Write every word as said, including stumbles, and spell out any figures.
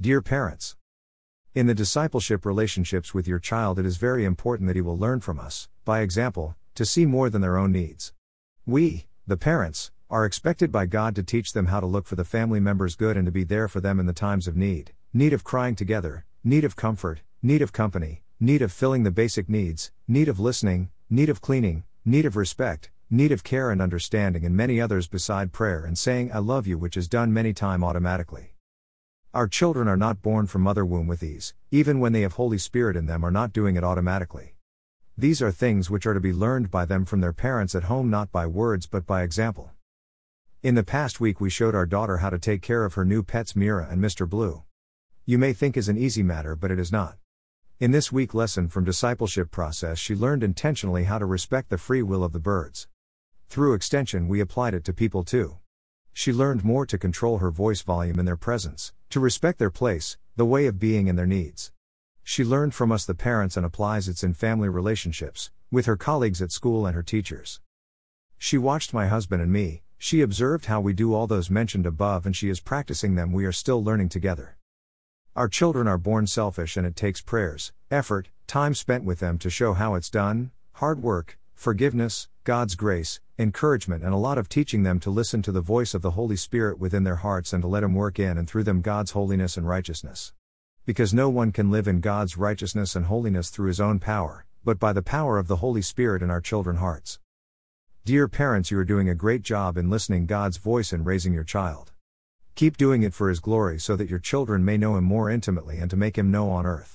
Dear parents, in the discipleship relationships with your child, it is very important that he will learn from us, by example, to see more than their own needs. We, the parents, are expected by God to teach them how to look for the family member's good and to be there for them in the times of need, need of crying together, need of comfort, need of company, need of filling the basic needs, need of listening, need of cleaning, need of respect, need of care and understanding, and many others beside prayer and saying I love you, which is done many times automatically. Our children are not born from mother womb with these, even when they have Holy Spirit in them are not doing it automatically. These are things which are to be learned by them from their parents at home, not by words but by example. In the past week we showed our daughter how to take care of her new pets Mira and Mister Blue. You may think is an easy matter, but it is not. In this week lesson from discipleship process she learned intentionally how to respect the free will of the birds. Through extension we applied it to people too. She learned more to control her voice volume in their presence, to respect their place, the way of being and their needs. She learned from us the parents and applies it in family relationships, with her colleagues at school and her teachers. She watched my husband and me, she observed how we do all those mentioned above and she is practicing them. We are still learning together. Our children are born selfish and it takes prayers, effort, time spent with them to show how it's done, hard work, forgiveness, God's grace, encouragement and a lot of teaching them to listen to the voice of the Holy Spirit within their hearts and to let Him work in and through them God's holiness and righteousness. Because no one can live in God's righteousness and holiness through his own power, but by the power of the Holy Spirit in our children's hearts. Dear parents, you are doing a great job in listening God's voice and raising your child. Keep doing it for His glory so that your children may know Him more intimately and to make Him know on earth.